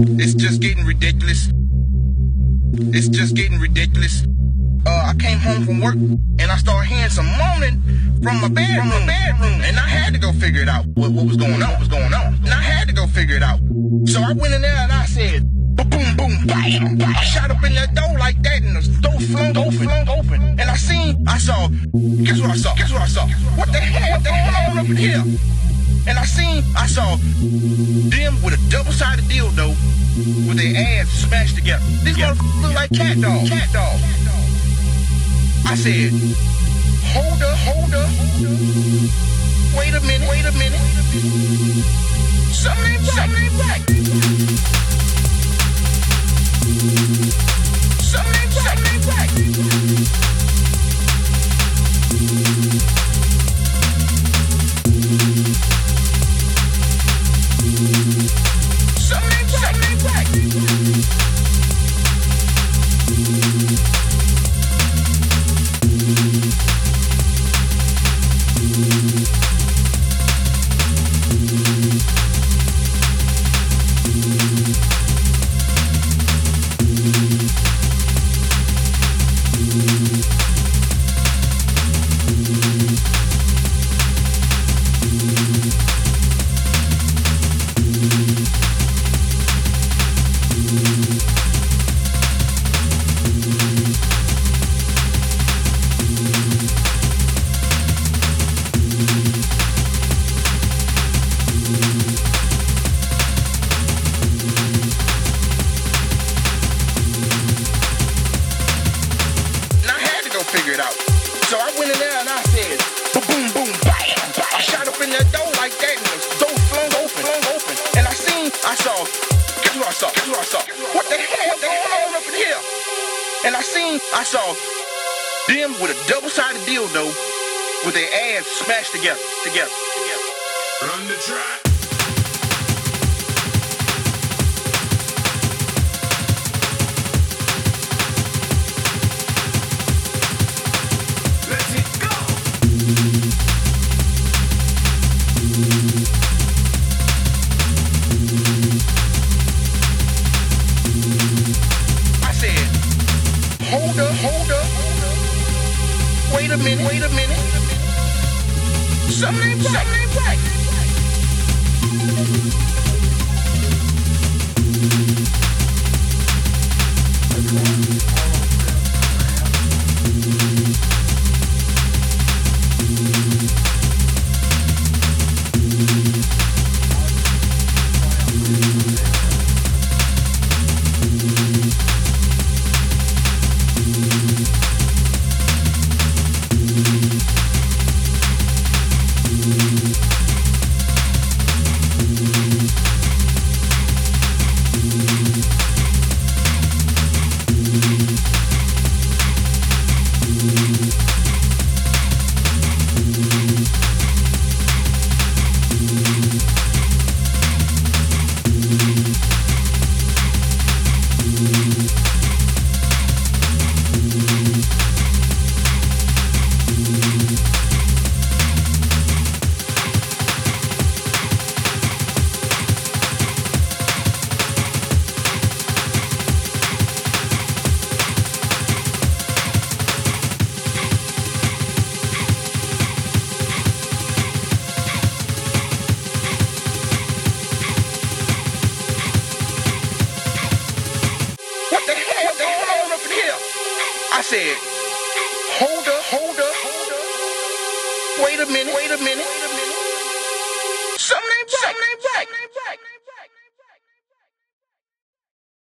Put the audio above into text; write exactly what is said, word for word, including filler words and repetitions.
It's just getting ridiculous. It's just getting ridiculous. Uh, I came home from work and I started hearing some moaning from my bedroom, from my bedroom, and I had to go figure it out. What, what was going on? What was going on? And I had to go figure it out. So I went in there and I said, boom, boom, bam, bam. I shot up in that door like that, and the door flung, door flung open. And I seen, I saw. Guess what I saw? Guess what I saw? What the hell? What the hell going on up here? And I seen, I saw them with a double-sided dildo with their ass smashed together. This yeah. motherfucker look like cat dog. Cat dog. I said, hold up, hold up. Wait a minute, wait a minute. Something ain't right. Something ain't right. Something ain't right. Something ain't right. Wait a minute, wait a minute, wait a minute. Something ain't right, something ain't right.